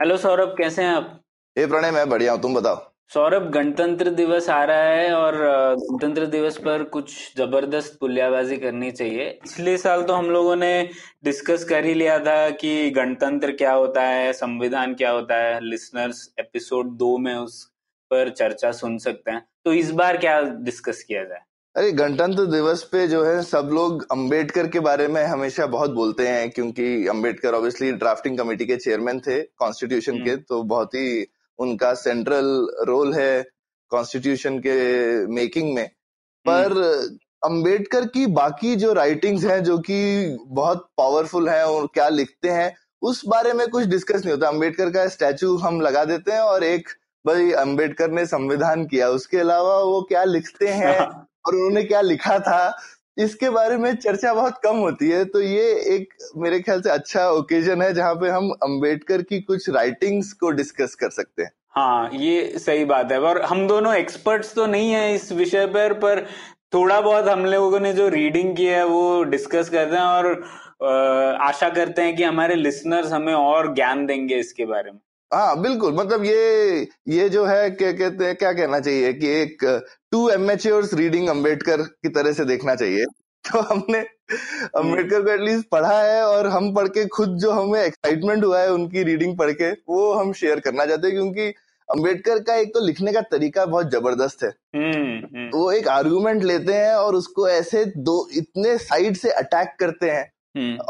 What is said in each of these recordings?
Hello Saurabh, कैसे हैं आप? हे प्रणय, मैं बढ़िया हूँ, तुम बताओ। सौरभ, गणतंत्र दिवस आ रहा है और गणतंत्र दिवस पर कुछ जबरदस्त पुलियाबाजी करनी चाहिए। पिछले साल तो हम लोगों ने डिस्कस कर ही लिया था कि गणतंत्र क्या होता है, संविधान क्या होता है। लिसनर्स एपिसोड 2 में उस पर चर्चा सुन सकते हैं। तो इस बार क्या डिस्कस किया जाए? अरे गणतंत्र दिवस पे जो है सब लोग अंबेडकर के बारे में हमेशा बहुत बोलते हैं, क्योंकि अंबेडकर ऑब्वियसली ड्राफ्टिंग कमेटी के चेयरमैन थे कॉन्स्टिट्यूशन के, तो बहुत ही उनका सेंट्रल रोल है कॉन्स्टिट्यूशन के मेकिंग में। पर अंबेडकर की बाकी जो राइटिंग्स हैं जो कि बहुत पावरफुल हैं और क्या लिखते हैं उस बारे में कुछ डिस्कस नहीं होता। अंबेडकर का स्टैचू हम लगा देते हैं और एक भाई अंबेडकर ने संविधान किया, उसके अलावा वो क्या लिखते हैं और उन्होंने क्या लिखा था इसके बारे में चर्चा बहुत कम होती है। तो ये एक मेरे ख्याल से अच्छा ओकेजन है जहाँ पे हम अंबेडकर की कुछ राइटिंग्स को डिस्कस कर सकते हैं। हाँ, ये सही बात है। और हम दोनों एक्सपर्ट्स तो नहीं है इस विषय पर थोड़ा बहुत हम लोगों ने जो रीडिंग की है वो डिस्कस करते हैं और आशा करते हैं कि हमारे लिसनर्स हमें और ज्ञान देंगे इसके बारे में। हाँ बिल्कुल, मतलब ये जो है क्या कहना चाहिए कि एक टू एमेच्योर्स रीडिंग अंबेडकर की तरह से देखना चाहिए। तो हमने अंबेडकर को एटलीस्ट पढ़ा है और हम पढ़ के खुद जो हमें एक्साइटमेंट हुआ है उनकी रीडिंग पढ़ के वो हम शेयर करना चाहते हैं, क्योंकि अंबेडकर का एक तो लिखने का तरीका बहुत जबरदस्त है। वो एक आर्गुमेंट लेते हैं और उसको ऐसे इतने साइड से अटैक करते हैं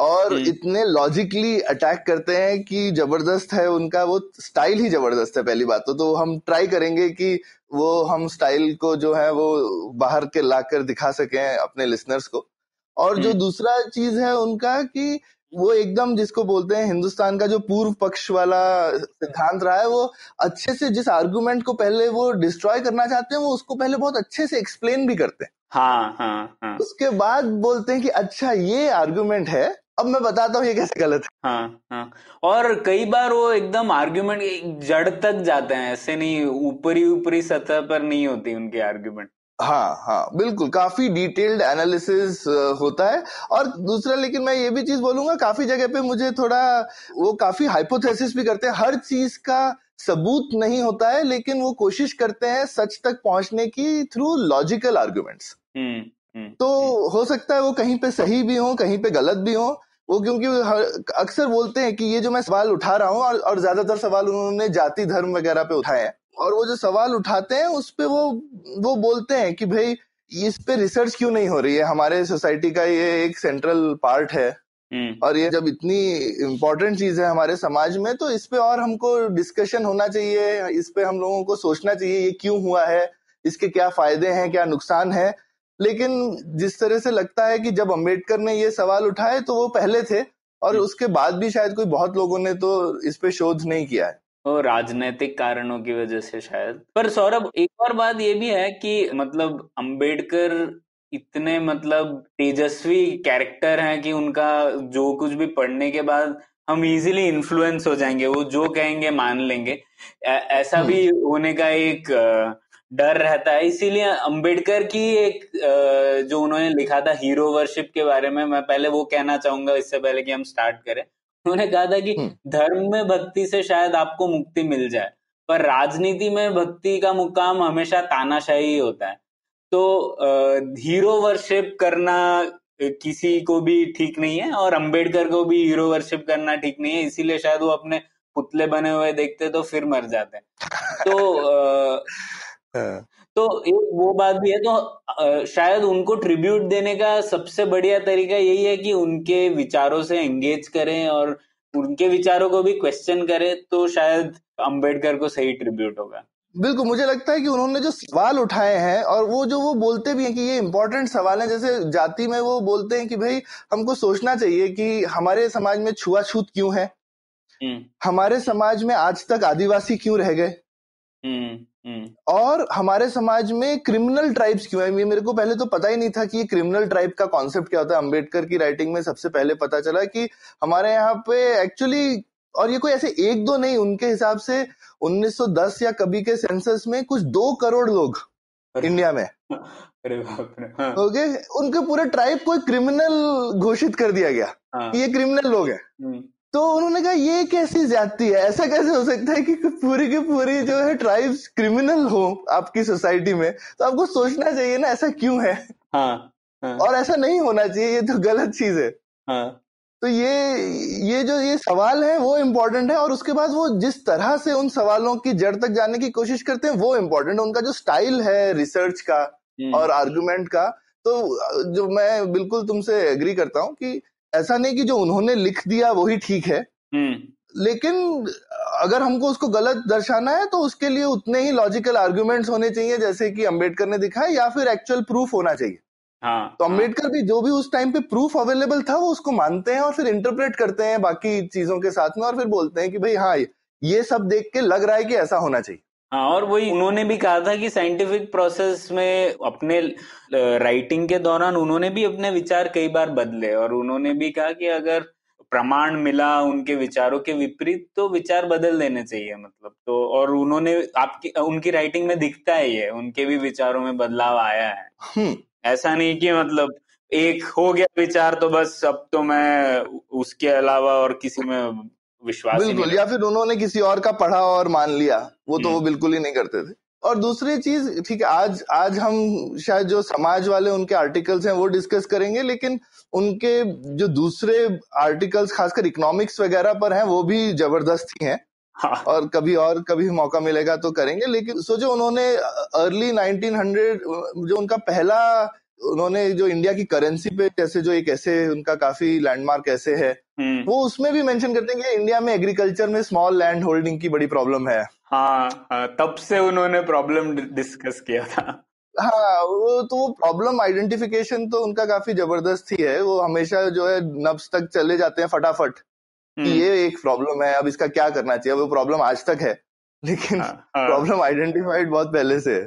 और इतने लॉजिकली अटैक करते हैं कि जबरदस्त है। उनका वो स्टाइल ही जबरदस्त है। पहली बात तो हम ट्राई करेंगे कि वो हम स्टाइल को जो है वो बाहर के लाकर दिखा सकें अपने लिसनर्स को। और जो दूसरा चीज है उनका कि वो एकदम जिसको बोलते हैं हिंदुस्तान का जो पूर्व पक्ष वाला सिद्धांत रहा है, वो अच्छे से जिस आर्गुमेंट को पहले वो डिस्ट्रॉय करना चाहते हैं वो उसको पहले बहुत अच्छे से एक्सप्लेन भी करते हैं। हाँ, हाँ, हाँ। उसके बाद बोलते हैं कि अच्छा ये आर्गुमेंट है, अब मैं बताता हूँ ये कैसे गलत है। हाँ, हाँ। और कई बार वो एकदम आर्गुमेंट जड़ तक जाते हैं, ऐसे नहीं ऊपरी सतह पर नहीं होती उनके आर्गुमेंट। हाँ हाँ बिल्कुल, काफी डिटेल्ड एनालिसिस होता है। और दूसरा, लेकिन मैं ये भी चीज बोलूंगा, काफी जगह पे मुझे थोड़ा वो काफी हाइपोथेसिस भी करते हैं। हर चीज का सबूत नहीं होता है, लेकिन वो कोशिश करते हैं सच तक पहुंचने की थ्रू लॉजिकल आर्गुमेंट्स। तो हो सकता है वो कहीं पे सही भी हो, कहीं पे गलत भी हो। वो क्योंकि अक्सर बोलते हैं कि ये जो मैं सवाल उठा रहा हूँ, और ज्यादातर सवाल उन्होंने जाति धर्म वगैरह पे उठाए हैं, और वो जो सवाल उठाते हैं उस पे वो बोलते हैं कि भाई इस पे रिसर्च क्यों नहीं हो रही है, हमारे सोसाइटी का ये एक सेंट्रल पार्ट है और ये जब इतनी इम्पोर्टेंट चीज है हमारे समाज में तो इस पे और हमको डिस्कशन होना चाहिए, इस पे हम लोगों को सोचना चाहिए ये क्यों हुआ है, इसके क्या फायदे हैं, क्या नुकसान है। लेकिन जिस तरह से लगता है कि जब अम्बेडकर ने ये सवाल उठाए तो वो पहले थे, और उसके बाद भी शायद कोई बहुत लोगों ने तो इस पे शोध नहीं किया है, और राजनीतिक कारणों की वजह से शायद। पर सौरभ एक और बात ये भी है कि मतलब अंबेडकर इतने मतलब तेजस्वी कैरेक्टर हैं कि उनका जो कुछ भी पढ़ने के बाद हम इजीली इन्फ्लुएंस हो जाएंगे, वो जो कहेंगे मान लेंगे, ऐसा भी होने का एक डर रहता है। इसीलिए अंबेडकर की एक जो उन्होंने लिखा था हीरो वर्शिप के बारे में, मैं पहले वो कहना चाहूंगा इससे पहले कि हम स्टार्ट करें। उन्होंने कहा था कि धर्म में भक्ति से शायद आपको मुक्ति मिल जाए, पर राजनीति में भक्ति का मुकाम हमेशा तानाशाही होता है। तो हीरो वर्शिप करना किसी को भी ठीक नहीं है, और अंबेडकर को भी हीरो वर्शिप करना ठीक नहीं है। इसीलिए शायद वो अपने पुतले बने हुए देखते तो फिर मर जाते। तो एक वो बात भी है। तो शायद उनको ट्रिब्यूट देने का सबसे बढ़िया तरीका यही है कि उनके विचारों से एंगेज करें और उनके विचारों को भी क्वेश्चन करें, तो शायद अंबेडकर को सही ट्रिब्यूट होगा। बिल्कुल, मुझे लगता है कि उन्होंने जो सवाल उठाए हैं और वो बोलते भी हैं कि ये इम्पोर्टेंट सवाल है। जैसे जाति में वो बोलते हैं कि भाई हमको सोचना चाहिए कि हमारे समाज में छुआछूत क्यों है, हमारे समाज में आज तक आदिवासी क्यों रह गए, और हमारे समाज में क्रिमिनल ट्राइब्स क्यों है। ये मेरे को पहले तो पता ही नहीं था कि ये क्रिमिनल ट्राइब का कॉन्सेप्ट क्या होता है। अम्बेडकर की राइटिंग में सबसे पहले पता चला कि हमारे यहाँ पे एक्चुअली, और ये कोई ऐसे एक दो नहीं, उनके हिसाब से 1910 या कभी के सेंसस में कुछ 2 करोड़ लोग इंडिया में ओके, उनके पूरे ट्राइब को क्रिमिनल घोषित कर दिया गया, ये क्रिमिनल लोग हैं। तो उन्होंने कहा ये कैसी ज्यादती है, ऐसा कैसे हो सकता है कि पूरी की पूरी जो है ट्राइब्स क्रिमिनल हो आपकी सोसाइटी में, तो आपको सोचना चाहिए ना ऐसा क्यों है। और ऐसा नहीं होना चाहिए, ये तो गलत चीज है। तो ये जो सवाल है वो इम्पोर्टेंट है, और उसके बाद वो जिस तरह से उन सवालों की जड़ तक जाने की कोशिश करते हैं वो इम्पोर्टेंट है। उनका जो स्टाइल है रिसर्च का और आर्गुमेंट का, तो जो मैं बिल्कुल तुमसे एग्री करता हूँ कि ऐसा नहीं कि जो उन्होंने लिख दिया वही ठीक है, लेकिन अगर हमको उसको गलत दर्शाना है तो उसके लिए उतने ही लॉजिकल आर्गुमेंट्स होने चाहिए जैसे कि अम्बेडकर ने दिखा, या फिर एक्चुअल प्रूफ होना चाहिए। तो अम्बेडकर भी जो भी उस टाइम पे प्रूफ अवेलेबल था वो उसको मानते हैं और फिर इंटरप्रेट करते हैं बाकी चीजों के साथ में, और फिर बोलते हैं कि भाई हाँ ये सब देख के लग रहा है कि ऐसा होना चाहिए। हाँ, और वही उन्होंने भी कहा था कि साइंटिफिक प्रोसेस में अपने राइटिंग के दौरान उन्होंने भी अपने विचार कई बार बदले, और उन्होंने भी कहा कि अगर प्रमाण मिला उनके विचारों के विपरीत तो विचार बदल देने चाहिए, मतलब। तो और उन्होंने उनकी राइटिंग में दिखता है ये, उनके भी विचारों में बदलाव आया है। ऐसा नहीं कि मतलब एक हो गया विचार तो बस अब तो मैं उसके अलावा और किसी में विश्वास बिल्कुल, या फिर उन्होंने किसी और का पढ़ा और मान लिया, वो बिल्कुल ही नहीं करते थे। और दूसरी चीज, ठीक है आज हम शायद जो समाज वाले उनके आर्टिकल्स हैं वो डिस्कस करेंगे, लेकिन उनके जो दूसरे आर्टिकल्स खासकर इकोनॉमिक्स वगैरह पर हैं वो भी जबरदस्त ही हैं। हाँ। और कभी मौका मिलेगा तो करेंगे। लेकिन सोचो उन्होंने अर्ली 1900 जो उनका पहला, उन्होंने जो इंडिया की करेंसी पे जैसे जो एक ऐसे उनका काफी लैंडमार्क ऐसे है, वो उसमें भी मेंशन करते हैं कि इंडिया में एग्रीकल्चर में स्मॉल लैंड होल्डिंग की बड़ी प्रॉब्लम है। हाँ, तब से उन्होंने प्रॉब्लम डिस्कस किया था। हाँ, वो प्रॉब्लम आइडेंटिफिकेशन तो उनका काफी जबरदस्त ही है। वो हमेशा जो है नब्ज तक चले जाते हैं फटाफट कि ये एक प्रॉब्लम है, अब इसका क्या करना चाहिए। वो प्रॉब्लम आज तक है, लेकिन प्रॉब्लम आइडेंटिफाइड बहुत पहले से है।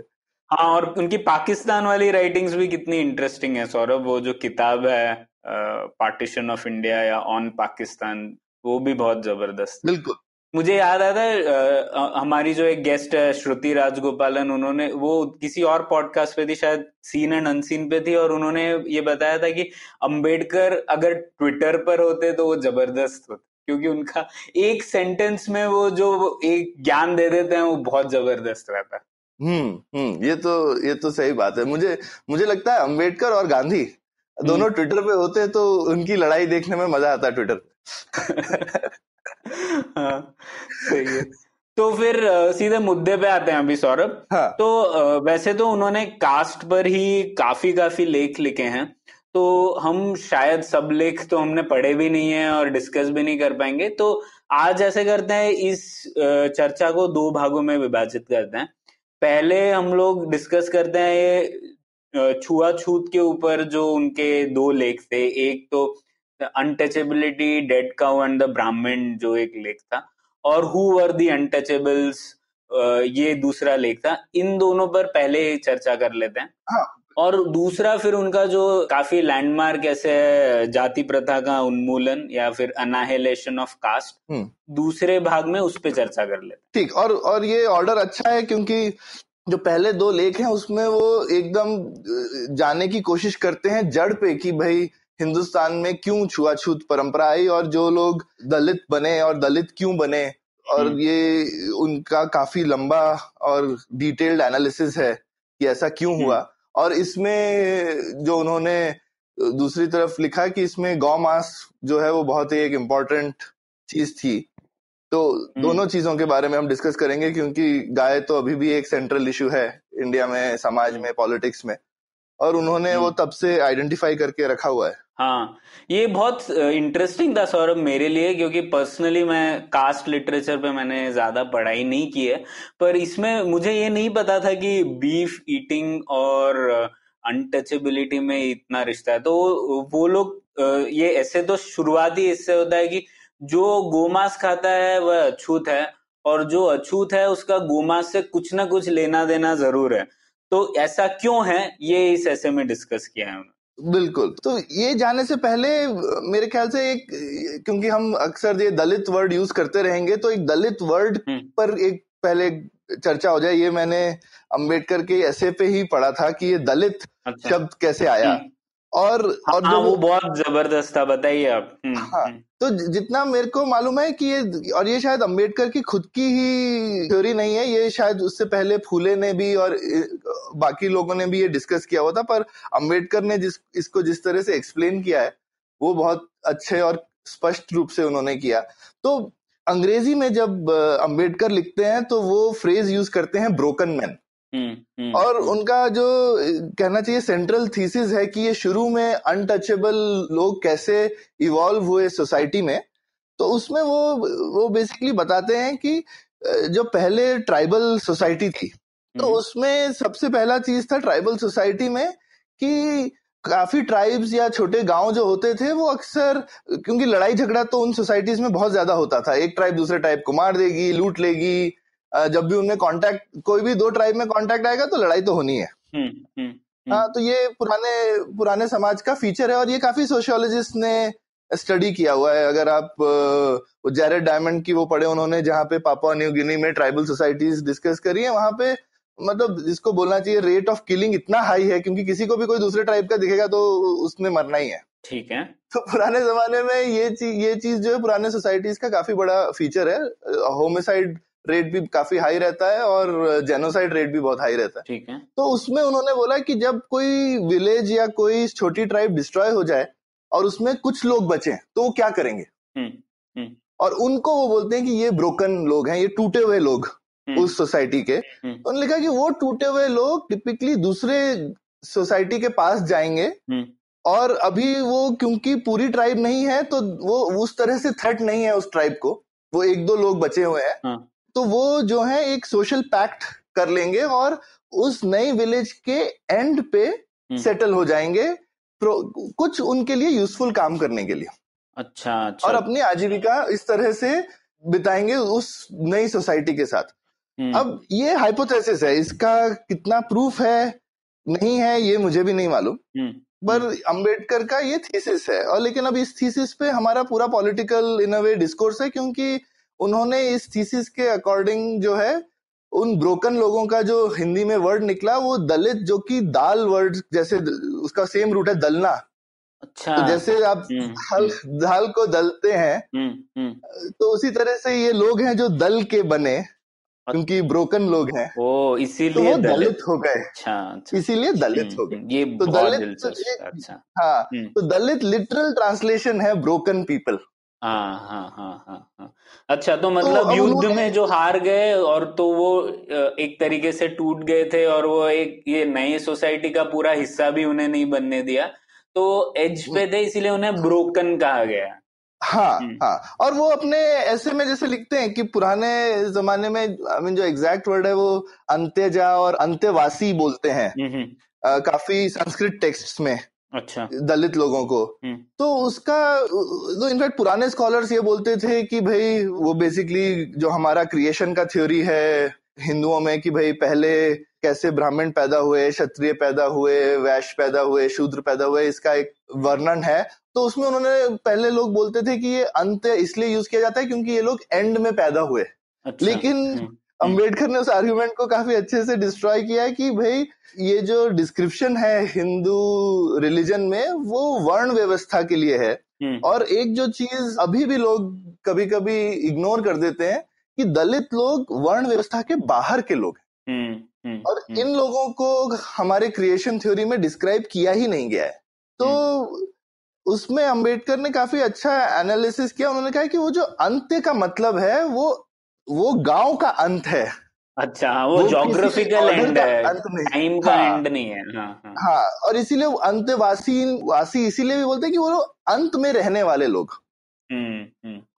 हाँ, और उनकी पाकिस्तान वाली राइटिंग्स भी कितनी इंटरेस्टिंग है सौरभ। वो जो किताब है पार्टीशन ऑफ इंडिया या ऑन पाकिस्तान, वो भी बहुत जबरदस्त। बिल्कुल, मुझे याद आता है हमारी जो एक गेस्ट है श्रुति राजगोपालन, उन्होंने वो किसी और पॉडकास्ट पे थी, शायद सीन एंड अनसीन पे थी, और उन्होंने ये बताया था कि अम्बेडकर अगर ट्विटर पर होते तो वो जबरदस्त होते, क्योंकि उनका एक सेंटेंस में वो जो एक ज्ञान दे देते हैं वो बहुत जबरदस्त रहता है। ये तो सही बात है। मुझे लगता है अम्बेडकर और गांधी दोनों ट्विटर पे होते तो उनकी लड़ाई देखने में मजा आता ट्विटर पे। हाँ, सही है। तो फिर सीधे मुद्दे पे आते हैं अभी सौरभ। हाँ। तो वैसे तो उन्होंने कास्ट पर ही काफी लेख लिखे हैं, तो हम शायद सब लेख तो हमने पढ़े भी नहीं है और डिस्कस भी नहीं कर पाएंगे। तो आज ऐसे करते हैं, इस चर्चा को 2 भागों में विभाजित करते हैं। पहले हम लोग डिस्कस करते हैं ये छुआछूत के ऊपर जो उनके 2 लेख थे। एक तो untouchability dead cow and the Brahmin जो एक लेख था, और हु वर द अनटचेबल्स ये दूसरा लेख था। इन दोनों पर पहले चर्चा कर लेते हैं। हाँ। और दूसरा फिर उनका जो काफी लैंडमार्क ऐसे है, जाति प्रथा का उन्मूलन या फिर अनाहिलेशन ऑफ कास्ट, दूसरे भाग में उस पे चर्चा कर लेते हैं। ठीक, और ये ऑर्डर अच्छा है क्योंकि जो पहले 2 लेख हैं उसमें वो एकदम जाने की कोशिश करते हैं जड़ पे कि भाई हिंदुस्तान में क्यों छुआछूत परंपरा आई और जो लोग दलित बने और दलित क्यों बने, और ये उनका काफी लंबा और डिटेल्ड एनालिसिस है कि ऐसा क्यों हुआ। और इसमें जो उन्होंने दूसरी तरफ लिखा कि इसमें गौ मांस जो है वो बहुत ही एक इम्पोर्टेंट चीज थी। तो दोनों चीजों के बारे में हम डिस्कस करेंगे क्योंकि गाय तो अभी भी एक सेंट्रल इशू है इंडिया में, समाज में, पॉलिटिक्स में, और उन्होंने वो तब से आइडेंटिफाई करके रखा हुआ है। हाँ, ये बहुत इंटरेस्टिंग था सौरभ मेरे लिए, क्योंकि पर्सनली मैं कास्ट लिटरेचर पे मैंने ज्यादा पढ़ाई नहीं की है, पर इसमें मुझे ये नहीं पता था कि बीफ ईटिंग और अनटचेबिलिटी में इतना रिश्ता है। तो वो लोग ये ऐसे, तो शुरुआती इससे होता है कि जो गोमांस खाता है वह अछूत है और जो अछूत है उसका गोमांस से कुछ ना कुछ लेना देना जरूर है। तो ऐसा क्यों है, ये इस ऐसे में डिस्कस किया है। बिल्कुल, तो ये जाने से पहले मेरे ख्याल से एक, क्योंकि हम अक्सर ये दलित वर्ड यूज करते रहेंगे, तो एक दलित वर्ड पर एक पहले चर्चा हो जाए। ये मैंने अंबेडकर के ऐसे पे ही पढ़ा था कि ये दलित शब्द कैसे आया। और जो वो बहुत जबरदस्त था, बताइए आप। हाँ, तो जितना मेरे को मालूम है कि ये, और ये शायद अंबेडकर की खुद की ही थ्योरी नहीं है, ये शायद उससे पहले फूले ने भी और बाकी लोगों ने भी ये डिस्कस किया हुआ था, पर अंबेडकर ने इसको जिस तरह से एक्सप्लेन किया है वो बहुत अच्छे और स्पष्ट रूप से उन्होंने किया। तो अंग्रेजी में जब अंबेडकर लिखते हैं तो वो फ्रेज यूज करते हैं ब्रोकन मैन, और उनका जो कहना चाहिए सेंट्रल थीसिस है कि ये शुरू में अनटचेबल लोग कैसे इवॉल्व हुए सोसाइटी में। तो उसमें वो बेसिकली बताते हैं कि जो पहले ट्राइबल सोसाइटी थी, तो उसमें सबसे पहला चीज था ट्राइबल सोसाइटी में कि काफी ट्राइब्स या छोटे गांव जो होते थे वो अक्सर, क्योंकि लड़ाई झगड़ा तो उन सोसाइटीज में बहुत ज्यादा होता था, एक ट्राइब दूसरे ट्राइब को मार देगी, लूट लेगी, जब भी उनमें कांटेक्ट, कोई भी दो ट्राइब में कांटेक्ट आएगा तो लड़ाई तो होनी है। हाँ, तो ये पुराने समाज का फीचर है और ये काफी सोशियोलॉजिस्ट ने स्टडी किया हुआ है। अगर आप जैरेड डायमंड की वो पढ़े उन्होंने, जहाँ पे पापुआ न्यू गिनी में ट्राइबल सोसाइटीज डिस्कस करी है, वहां पे मतलब जिसको बोलना चाहिए रेट ऑफ किलिंग इतना हाई है क्योंकि किसी को भी कोई दूसरे ट्राइब का दिखेगा तो उसने मरना ही है। ठीक है, तो पुराने जमाने में ये चीज जो है पुराने सोसाइटीज का काफी बड़ा फीचर है। होमिसाइड रेट भी काफी हाई रहता है और जेनोसाइड रेट भी बहुत हाई रहता है। ठीक है, तो उसमें उन्होंने बोला कि जब कोई विलेज या कोई छोटी ट्राइब डिस्ट्रॉय हो जाए और उसमें कुछ लोग बचे तो वो क्या करेंगे, और उनको वो बोलते हैं कि ये ब्रोकन लोग हैं, ये टूटे हुए लोग उस सोसाइटी के। उन्होंने लिखा कि वो टूटे हुए लोग टिपिकली दूसरे सोसाइटी के पास जाएंगे, और अभी वो क्योंकि पूरी ट्राइब नहीं है तो वो उस तरह से थ्रेट नहीं है उस ट्राइब को, वो एक दो लोग बचे हुए हैं, तो वो जो है एक सोशल पैक्ट कर लेंगे और उस नई विलेज के एंड पे सेटल हो जाएंगे, कुछ उनके लिए यूजफुल काम करने के लिए। अच्छा, और अपनी आजीविका इस तरह से बिताएंगे उस नई सोसाइटी के साथ। अब ये हाइपोथेसिस है, इसका कितना प्रूफ है नहीं है ये मुझे भी नहीं मालूम, पर अंबेडकर का ये थीसिस है। और लेकिन अब इस थीसिस पे हमारा पूरा पॉलिटिकल इन अ वे डिस्कोर्स है, क्योंकि उन्होंने इस थीसिस के अकॉर्डिंग जो है उन ब्रोकन लोगों का जो हिंदी में वर्ड निकला वो दलित, जो कि दाल वर्ड जैसे उसका सेम रूट है, दलना। अच्छा, तो जैसे आप दाल को दलते हैं तो उसी तरह से ये लोग हैं जो दल के बने, क्योंकि ब्रोकन लोग हैं, ओ इसीलिए तो दलित हो गए। अच्छा, इसीलिए दलित हो गए, ये तो दलित। अच्छा, हाँ, तो दलित लिटरल ट्रांसलेशन है ब्रोकन पीपल। हाँ। अच्छा, तो मतलब युद्ध में जो हार गए और तो वो एक तरीके से टूट गए थे, और वो एक ये नई सोसाइटी का पूरा हिस्सा भी उन्हें नहीं बनने दिया, तो एज पे थे, इसलिए उन्हें ब्रोकन कहा गया। हाँ, और वो अपने ऐसे में जैसे लिखते हैं कि पुराने जमाने में, आई मीन जो एग्जैक्ट वर्ड है वो अंत्यजा और अंत्यवासी बोलते हैं काफी संस्कृत टेक्स्ट में। अच्छा, दलित लोगों को तो उसका, तो इनफैक्ट पुराने स्कॉलर्स ये बोलते थे कि भाई वो बेसिकली जो हमारा क्रिएशन का थ्योरी है हिंदुओं में, कि भाई पहले कैसे ब्राह्मण पैदा हुए, क्षत्रिय पैदा हुए, वैश्य पैदा हुए, शूद्र पैदा हुए, इसका एक वर्णन है। तो उसमें उन्होंने, पहले लोग बोलते थे कि ये अंत इसलिए यूज किया जाता है क्योंकि ये लोग एंड में पैदा हुए। अच्छा, लेकिन अंबेडकर ने उस आर्ग्यूमेंट को काफी अच्छे से डिस्ट्रॉय किया है कि भाई ये जो डिस्क्रिप्शन है हिंदू रिलीजन में वो वर्ण व्यवस्था के लिए है। और एक जो चीज अभी भी लोग कभी कभी इग्नोर कर देते हैं कि दलित लोग वर्ण व्यवस्था के बाहर के लोग हैं, और इन लोगों को हमारे क्रिएशन थ्योरी में डिस्क्राइब किया ही नहीं गया है। तो उसमें अंबेडकर ने काफी अच्छा एनालिसिस किया। उन्होंने कहा कि वो जो अंत्य का मतलब है वो गांव का अंत है, अच्छा वो ज्योग्राफिकल एंड है, टाइम का एंड नहीं है। हाँ, और इसीलिए अंत्यवासी इसीलिए भी बोलते हैं कि वो अंत में रहने वाले लोग।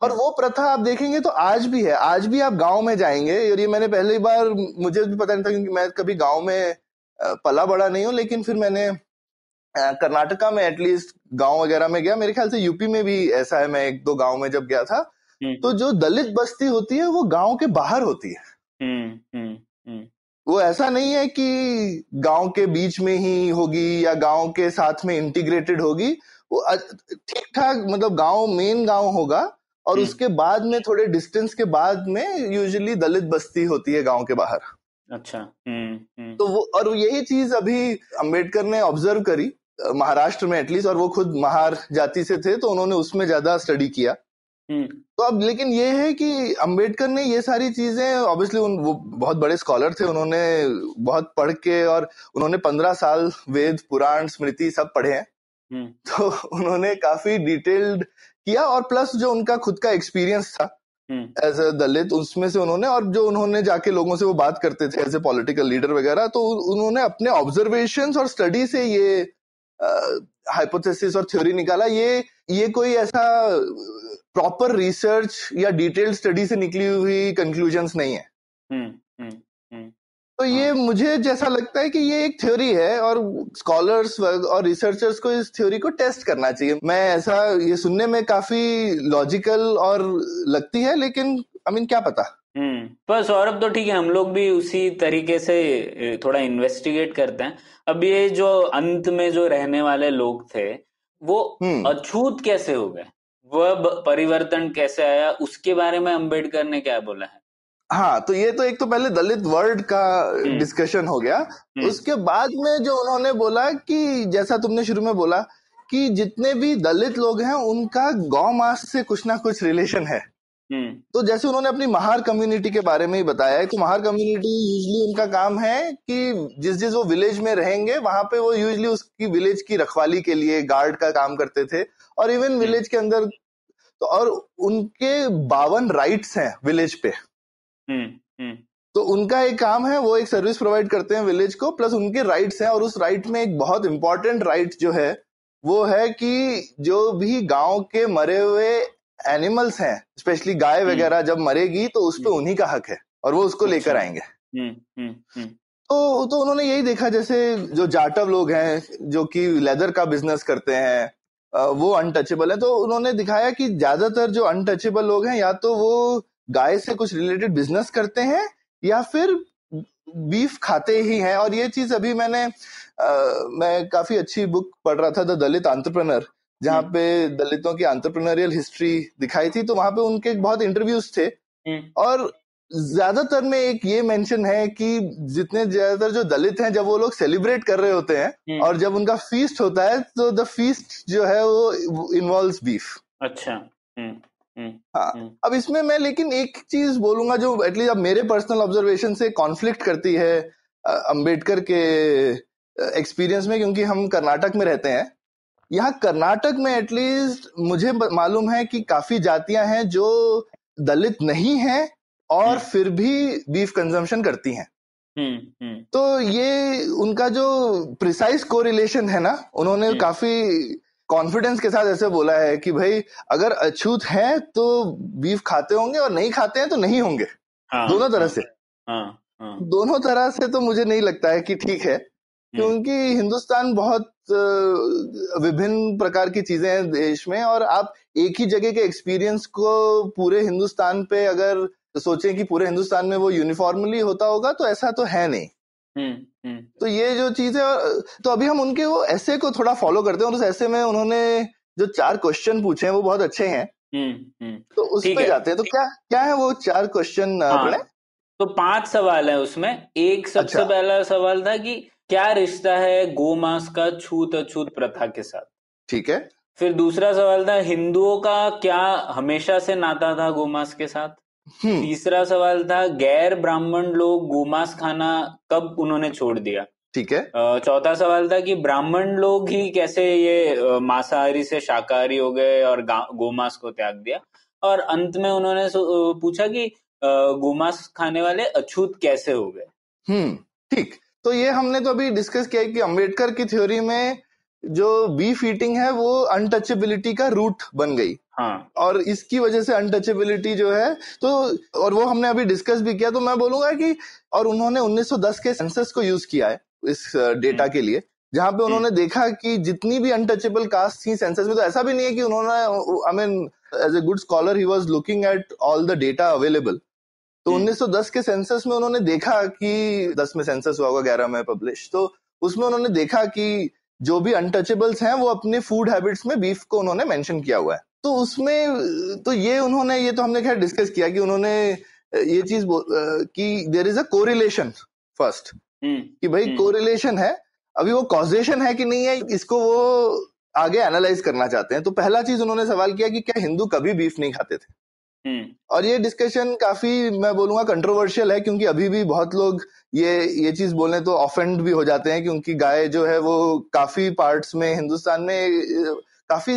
और वो प्रथा आप देखेंगे तो आज भी है। आज भी आप गांव में जाएंगे, और ये मैंने पहली बार, मुझे भी पता नहीं था क्योंकि मैं कभी गांव में पला बड़ा नहीं हूँ, लेकिन फिर मैंने कर्नाटका में एटलीस्ट गांव वगैरह में गया, मेरे ख्याल से यूपी में भी ऐसा है, मैं एक दो गांव में जब गया था तो जो दलित बस्ती होती है वो गांव के बाहर होती है। वो ऐसा नहीं है कि गांव के बीच में ही होगी या गांव के साथ में इंटीग्रेटेड होगी, वो ठीक ठाक मतलब गांव, मेन गांव होगा और उसके बाद में थोड़े डिस्टेंस के बाद में यूजुअली दलित बस्ती होती है गांव के बाहर। अच्छा। तो वो, और यही चीज अभी अंबेडकर ने ऑब्जर्व करी महाराष्ट्र में एटलीस्ट, और वो खुद महार जाति से थे तो उन्होंने उसमें ज्यादा स्टडी किया। तो अब लेकिन ये है कि अंबेडकर ने ये सारी चीजें ऑब्वियसली, वो बहुत बड़े स्कॉलर थे, उन्होंने बहुत पढ़ के, और उन्होंने 15 साल वेद पुराण स्मृति सब पढ़े हैं, तो उन्होंने काफी डिटेल्ड किया, और प्लस जो उनका खुद का एक्सपीरियंस था एज अ दलित उसमें से उन्होंने, और जो उन्होंने जाके लोगों से वो बात करते थे एज ए पॉलिटिकल लीडर वगैरह, तो उन्होंने अपने ऑब्जर्वेशंस और स्टडी से ये हाइपोथेसिस और थ्योरी निकाला। ये कोई ऐसा प्रॉपर रिसर्च या डिटेल्ड स्टडी से निकली हुई कंक्लूजन्स नहीं है। तो ये मुझे जैसा लगता है कि ये एक थ्योरी है, और स्कॉलर्स और रिसर्चर्स को इस थ्योरी को टेस्ट करना चाहिए। मैं ऐसा, ये सुनने में काफी लॉजिकल और लगती है, लेकिन आई मीन क्या पता। पर सौरभ तो ठीक है, हम लोग भी उसी तरीके से थोड़ा इन्वेस्टिगेट करते हैं। अब ये जो अंत में जो रहने वाले लोग थे वो अछूत कैसे हो गए, वह परिवर्तन कैसे आया, उसके बारे में अंबेडकर ने क्या बोला है? हाँ, तो ये तो एक तो पहले दलित वर्ड का डिस्कशन हो गया। उसके बाद में जो उन्होंने बोला कि जैसा तुमने शुरू में बोला कि जितने भी दलित लोग हैं उनका गौ मास से कुछ ना कुछ रिलेशन है। तो जैसे उन्होंने अपनी महार कम्युनिटी के बारे में ही बताया है, तो महार कम्युनिटी यूजली उनका काम है कि जिस वो विलेज में रहेंगे वहां पे वो यूजली उसकी विलेज की रखवाली के लिए गार्ड का काम करते थे, और इवन विलेज के अंदर तो, और उनके 52 राइट्स हैं विलेज पे। तो उनका एक काम है, वो एक सर्विस प्रोवाइड करते हैं विलेज को, प्लस उनके राइट्स हैं, और उस राइट में एक बहुत इंपॉर्टेंट राइट जो है वो है कि जो भी गांव के मरे हुए एनिमल्स हैं, स्पेशली गाय वगैरह जब मरेगी तो उस पे उन्हीं का हक है और वो उसको लेकर आएंगे। तो उन्होंने यही देखा, जैसे जो जाटव लोग हैं जो कि लेदर का बिजनेस करते हैं वो अनटचेबल है, तो उन्होंने दिखाया कि ज्यादातर जो अनटचेबल लोग हैं या तो वो गाय से कुछ रिलेटेड बिजनेस करते हैं या फिर बीफ खाते ही हैं। और ये चीज अभी मैं काफी अच्छी बुक पढ़ रहा था, द दलित एंटरप्रेन्योर, जहाँ पे दलितों की एंटरप्रेन्योरियल हिस्ट्री दिखाई थी, तो वहां पे उनके बहुत इंटरव्यूज थे, और ज्यादातर में एक ये मेंशन है कि ज्यादातर जो दलित हैं जब वो लोग सेलिब्रेट कर रहे होते हैं और जब उनका फीस्ट होता है तो द फीस्ट जो है वो इन्वॉल्व्स बीफ। अच्छा। हाँ, अब इसमें मैं लेकिन एक चीज बोलूंगा जो एटलीस्ट अब मेरे पर्सनल ऑब्जर्वेशन से कॉन्फ्लिक्ट करती है अंबेडकर के एक्सपीरियंस में, क्योंकि हम कर्नाटक में रहते हैं। यहाँ कर्नाटक में एटलीस्ट मुझे मालूम है कि काफी जातियां हैं जो दलित नहीं हैं और फिर भी बीफ कंजम्पशन करती हैं। तो ये उनका जो प्रिसाइज कोरिलेशन है ना, उन्होंने काफी कॉन्फिडेंस के साथ ऐसे बोला है कि भाई अगर अछूत हैं तो बीफ खाते होंगे और नहीं खाते हैं तो नहीं होंगे। हाँ, दोनों तरह से। हाँ, हाँ, दोनों तरह से। तो मुझे नहीं लगता है कि ठीक है, क्योंकि हिंदुस्तान बहुत विभिन्न प्रकार की चीजें हैं देश में, और आप एक ही जगह के एक्सपीरियंस को पूरे हिंदुस्तान पे अगर सोचें कि पूरे हिंदुस्तान में वो यूनिफॉर्मली होता होगा तो ऐसा तो है नहीं। तो ये जो चीज है, तो अभी हम उनके वो ऐसे को थोड़ा फॉलो करते हैं, और उस ऐसे में उन्होंने जो 4 क्वेश्चन पूछे हैं वो बहुत अच्छे हैं। तो उस पे जाते हैं। तो क्या है वो 4 क्वेश्चन? हाँ, तो 5 सवाल है उसमें। एक सबसे पहला सवाल था कि क्या रिश्ता है गोमांस का छूत अछूत प्रथा के साथ। ठीक है। फिर दूसरा सवाल था हिंदुओं का क्या हमेशा से नाता था गोमांस के साथ। तीसरा सवाल था गैर ब्राह्मण लोग गोमांस खाना कब उन्होंने छोड़ दिया। ठीक है। चौथा सवाल था कि ब्राह्मण लोग ही कैसे ये मांसाहारी से शाकाहारी हो गए और गोमांस को त्याग दिया। और अंत में उन्होंने पूछा कि गोमांस खाने वाले अछूत कैसे हो गए। ठीक, तो ये हमने तो अभी डिस्कस किया कि अंबेडकर की थ्योरी में जो बीफ ईटिंग है वो अनटचेबिलिटी का रूट बन गई। हाँ। और इसकी वजह से अनटचेबिलिटी जो है, तो और वो हमने अभी डिस्कस भी किया। तो मैं बोलूंगा कि और उन्होंने 1910 के सेंसस को यूज किया है इस डेटा के लिए, जहां पे उन्होंने देखा कि जितनी भी अनटचेबल कास्ट थी सेंसस में, तो ऐसा भी नहीं है कि उन्होंने, I mean as a good scholar he was looking at all the data available. तो 1910 के सेंसस में उन्होंने देखा कि 10 में सेंसस हुआ होगा, 11 में पब्लिश, तो उसमें उन्होंने देखा कि जो भी अनटचेबल्स हैं वो अपने फूड हैबिट्स में बीफ को उन्होंने मेंशन किया हुआ है। तो उसमें तो ये उन्होंने, ये तो हमने खैर डिस्कस किया कि उन्होंने ये चीज कि there is a correlation first, कि भाई कोरिलेशन है। अभी वो कॉजेशन है कि नहीं है, इसको वो आगे एनालाइज करना चाहते हैं। तो पहला चीज उन्होंने सवाल किया कि क्या हिंदू कभी बीफ नहीं खाते थे। और ये डिस्कशन काफी, मैं बोलूंगा, कंट्रोवर्शियल है, क्योंकि अभी भी बहुत लोग ये चीज बोले तो ऑफेंड भी हो जाते हैं, क्योंकि गाय जो है वो काफी पार्ट्स में हिंदुस्तान में काफी,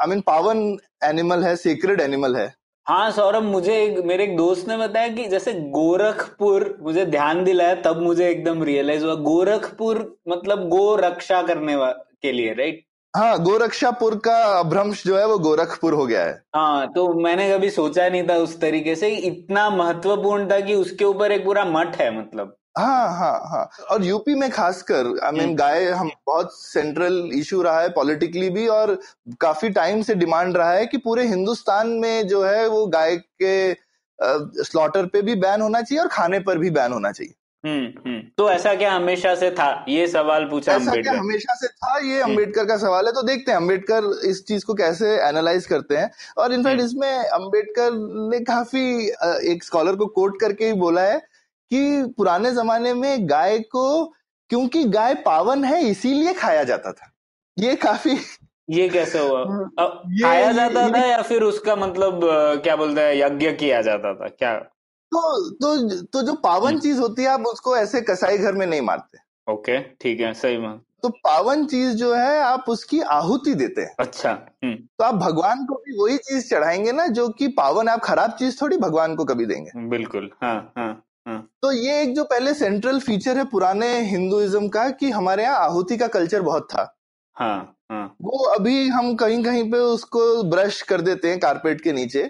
आई मीन, पावन एनिमल है, सेक्रेड एनिमल है। हाँ सौरभ, मुझे मेरे एक दोस्त ने बताया कि जैसे गोरखपुर, मुझे ध्यान दिलाया तब मुझे एकदम रियलाइज हुआ, गोरखपुर मतलब गोरक्षा करने के लिए, राइट। हाँ, गोरक्षापुर का अभ्रंश जो है वो गोरखपुर हो गया है। हाँ, तो मैंने कभी सोचा नहीं था उस तरीके से, इतना महत्वपूर्ण था कि उसके ऊपर एक पूरा मठ है, मतलब। हाँ। और यूपी में खासकर, आई मीन, गाय हम बहुत सेंट्रल इशू रहा है पॉलिटिकली भी, और काफी टाइम से डिमांड रहा है कि पूरे हिंदुस्तान में जो है वो गाय के स्लॉटर पे भी बैन होना चाहिए और खाने पर भी बैन होना चाहिए। तो ऐसा क्या हमेशा से था, ये सवाल पूछा अंबेडकर। हमेशा से था, ये अंबेडकर का सवाल है। तो देखते हैं अंबेडकर इस चीज को कैसे एनालाइज करते हैं। और इनफैक्ट इसमें अंबेडकर ने काफी एक स्कॉलर को कोट करके ही बोला है कि पुराने जमाने में गाय को, क्योंकि गाय पावन है इसीलिए खाया जाता था। ये काफी, ये कैसे हुआ खाया जाता था, या फिर उसका मतलब क्या बोलता है, यज्ञ किया जाता था क्या? तो जो पावन चीज होती है आप उसको ऐसे कसाई घर में नहीं मारते। ओके, ठीक है, सही बात। तो पावन चीज जो है आप उसकी आहुति देते हैं। अच्छा। तो आप भगवान को भी वही चीज चढ़ाएंगे ना जो कि पावन, आप खराब चीज थोड़ी भगवान को कभी देंगे। बिल्कुल। हाँ। तो ये एक जो पहले सेंट्रल फीचर है पुराने हिंदुइज्म का, कि हमारे यहाँ आहुति का कल्चर बहुत था। हाँ। वो अभी हम कहीं कहीं पे उसको ब्रश कर देते हैं कारपेट के नीचे।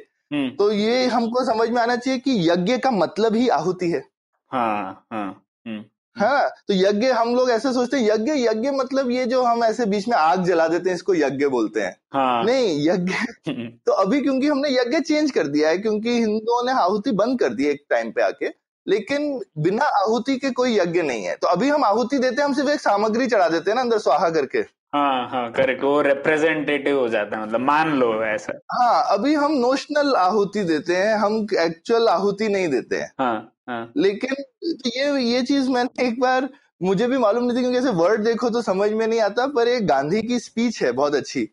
तो ये हमको समझ में आना चाहिए कि यज्ञ का मतलब ही आहुति है। हाँ, तो यज्ञ, हम लोग ऐसे सोचते हैं यज्ञ मतलब ये जो हम ऐसे बीच में आग जला देते हैं इसको यज्ञ बोलते हैं। हाँ। नहीं, यज्ञ तो अभी क्योंकि हमने यज्ञ चेंज कर दिया है, क्योंकि हिंदुओं ने आहुति बंद कर दी एक टाइम पे आके, लेकिन बिना आहुति के कोई यज्ञ नहीं है। तो अभी हम आहुति देते हैं, हम सिर्फ एक सामग्री चढ़ा देते हैं ना अंदर, स्वाहा करके। हाँ, करेक्ट, वो रिप्रेजेंटेटिव हो जाता है, मतलब मान लो ऐसा। हाँ, अभी हम नोशनल आहुति देते हैं, हम एक्चुअल आहुति नहीं देते हैं। हाँ। लेकिन तो ये चीज मैंने एक बार, मुझे भी मालूम नहीं थी, क्योंकि ऐसे वर्ड देखो तो समझ में नहीं आता, पर एक गांधी की स्पीच है बहुत अच्छी,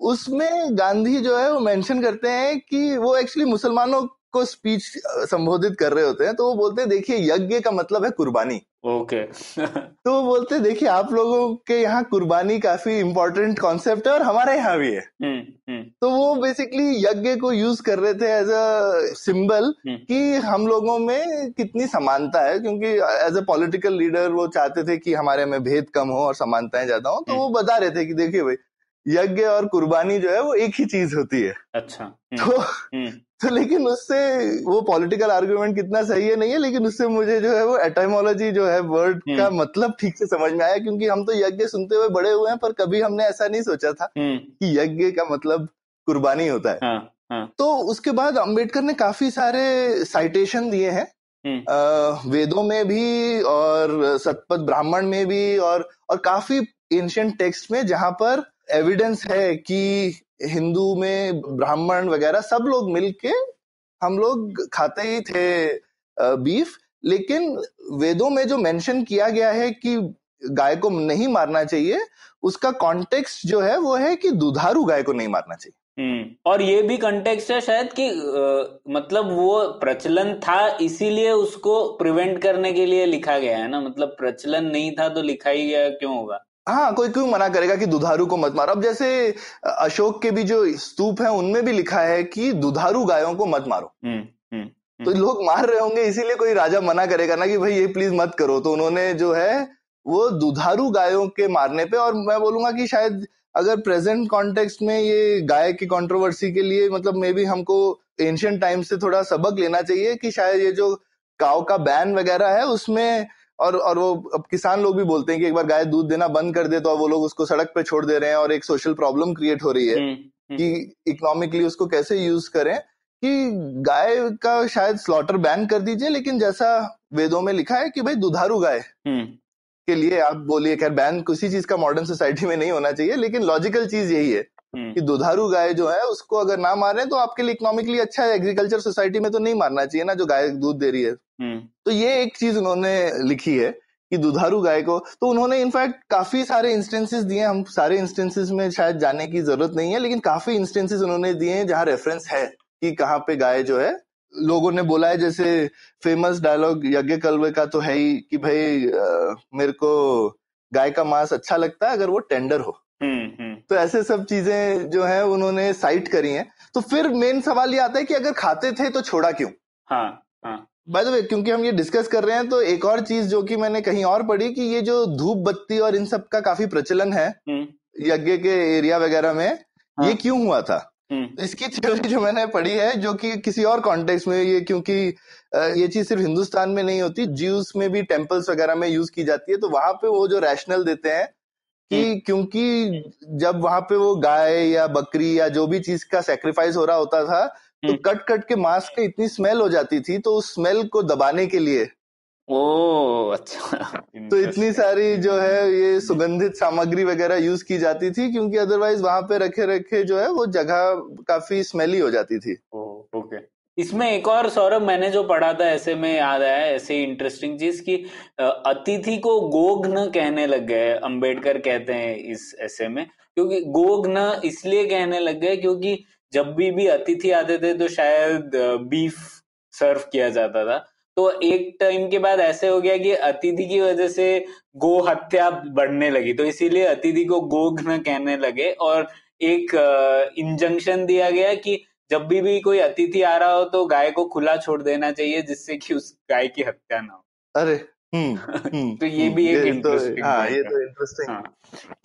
उसमें गांधी जो है वो मेंशन करते हैं कि वो एक्चुअली मुसलमानों को स्पीच संबोधित कर रहे होते हैं, तो वो बोलते हैं देखिए यज्ञ का मतलब है कुर्बानी। ओके। तो वो बोलते हैं देखिए आप लोगों के यहाँ कुर्बानी काफी इम्पोर्टेंट कॉन्सेप्ट है और हमारे यहाँ भी है। तो वो बेसिकली यज्ञ को यूज कर रहे थे एज अ सिंबल कि हम लोगों में कितनी समानता है, क्योंकि एज अ पॉलिटिकल लीडर वो चाहते थे कि हमारे में भेद कम हो और समानताएं ज्यादा हो। तो वो बता रहे थे कि देखिए भाई यज्ञ और कुर्बानी जो है वो एक ही चीज होती है। अच्छा। तो लेकिन उससे वो पॉलिटिकल आर्गुमेंट कितना सही है नहीं है, लेकिन उससे मुझे जो है वो एटाइमोलॉजी जो है वर्ड का मतलब ठीक से समझ में आया, क्योंकि हम तो यज्ञ सुनते हुए बड़े हुए हैं, पर कभी हमने ऐसा नहीं सोचा था कि यज्ञ का मतलब कुर्बानी होता है। हाँ। तो उसके बाद अंबेडकर ने काफी सारे साइटेशन दिए हैं वेदों में भी और शतपथ ब्राह्मण में भी और काफी एंशिएंट टेक्स्ट में, जहां पर एविडेंस है कि हिंदू में ब्राह्मण वगैरह सब लोग मिलके हम लोग खाते ही थे बीफ। लेकिन वेदों में जो मेंशन किया गया है कि गाय को नहीं मारना चाहिए, उसका कॉन्टेक्स्ट जो है वो है कि दुधारू गाय को नहीं मारना चाहिए। और ये भी कॉन्टेक्स्ट है शायद कि मतलब वो प्रचलन था इसीलिए उसको प्रिवेंट करने के लिए लिखा गया है ना, मतलब प्रचलन नहीं था तो लिखा ही गया क्यों होगा। हाँ, कोई क्यों मना करेगा कि दुधारू को मत मारो। अब जैसे अशोक के भी जो स्तूप है उनमें भी लिखा है कि दुधारू गायों को मत मारो। तो लोग मार रहे होंगे, इसीलिए कोई राजा मना करेगा ना कि भाई ये प्लीज मत करो। तो उन्होंने जो है वो दुधारू गायों के मारने पे, और मैं बोलूंगा कि शायद अगर प्रेजेंट कॉन्टेक्स्ट में ये गाय की कंट्रोवर्सी के लिए मतलब मे बी हमको एंशिएंट टाइम से थोड़ा सबक लेना चाहिए कि शायद ये जो काऊ का बैन वगैरह है उसमें, और वो अब किसान लोग भी बोलते हैं कि एक बार गाय दूध देना बंद कर दे तो वो लोग उसको सड़क पे छोड़ दे रहे हैं और एक सोशल प्रॉब्लम क्रिएट हो रही है कि इकोनॉमिकली उसको कैसे यूज करें, कि गाय का शायद स्लॉटर बैन कर दीजिए, लेकिन जैसा वेदों में लिखा है कि भाई दुधारू गाय के लिए आप बोलिए। खैर बैन किसी चीज का मॉडर्न सोसाइटी में नहीं होना चाहिए, लेकिन लॉजिकल चीज यही है कि दुधारू गाय जो है उसको अगर ना मारे तो आपके लिए इकोनॉमिकली अच्छा है, एग्रीकल्चर सोसाइटी में तो नहीं मारना चाहिए ना जो गाय दूध दे रही है। तो ये एक चीज उन्होंने लिखी है कि दुधारू गाय को, तो उन्होंने इनफैक्ट काफी सारे इंस्टेंसेस दिए, हम सारे इंस्टेंसेस में शायद जाने की जरूरत नहीं है, लेकिन काफी इंस्टेंसेस उन्होंने दिए हैं जहां रेफरेंस है कि कहाँ पे गाय जो है लोगों ने बोला है। जैसे फेमस डायलॉग यज्ञ कल्वे का तो है ही कि भाई मेरे को गाय का मांस अच्छा लगता है अगर वो टेंडर हो। तो ऐसे सब चीजें जो है उन्होंने साइट करी हैं। तो फिर मेन सवाल ये आता है कि अगर खाते थे तो छोड़ा क्यों। बाय द वे क्योंकि हम ये डिस्कस कर रहे हैं तो एक और चीज जो कि मैंने कहीं और पढ़ी कि ये जो धूप बत्ती और इन सब का काफी प्रचलन है यज्ञ के एरिया वगैरह में, ये क्यों हुआ था, इसकी थ्योरी जो मैंने पढ़ी है जो कि किसी और कॉन्टेक्स्ट में, ये क्योंकि ये चीज सिर्फ हिंदुस्तान में नहीं होती, ज्यूस में भी टेम्पल्स वगैरह में यूज की जाती है। तो वहां पे वो जो रैशनल देते हैं कि क्योंकि जब वहां पे वो गाय या बकरी या जो भी चीज का सैक्रिफाइस हो रहा होता था तो कट कट के मांस की इतनी स्मेल हो जाती थी, तो उस स्मेल को दबाने के लिए तो इतनी सारी जो है ये सुगंधित सामग्री वगैरह यूज की जाती थी, क्योंकि अदरवाइज वहां पे रखे रखे जो है वो जगह काफी स्मेली हो जाती थी। ओके, इसमें एक और सौरभ मैंने जो पढ़ा था ऐसे में याद आया, ऐसे इंटरेस्टिंग चीज कि अतिथि को गोघ्न कहने लग गए, अंबेडकर कहते हैं इस ऐसे में, क्योंकि गोघ्न इसलिए कहने लग गए क्योंकि जब भी अतिथि आते थे तो शायद बीफ सर्व किया जाता था, तो एक टाइम के बाद ऐसे हो गया कि अतिथि की वजह से गो हत्या बढ़ने लगी, तो इसीलिए अतिथि को गोघ्न कहने लगे। और एक इंजंक्शन दिया गया कि जब भी कोई अतिथि आ रहा हो तो गाय को खुला छोड़ देना चाहिए जिससे कि उस गाय की हत्या ना हो। अरे तो ये भी एक इंटरेस्टिंग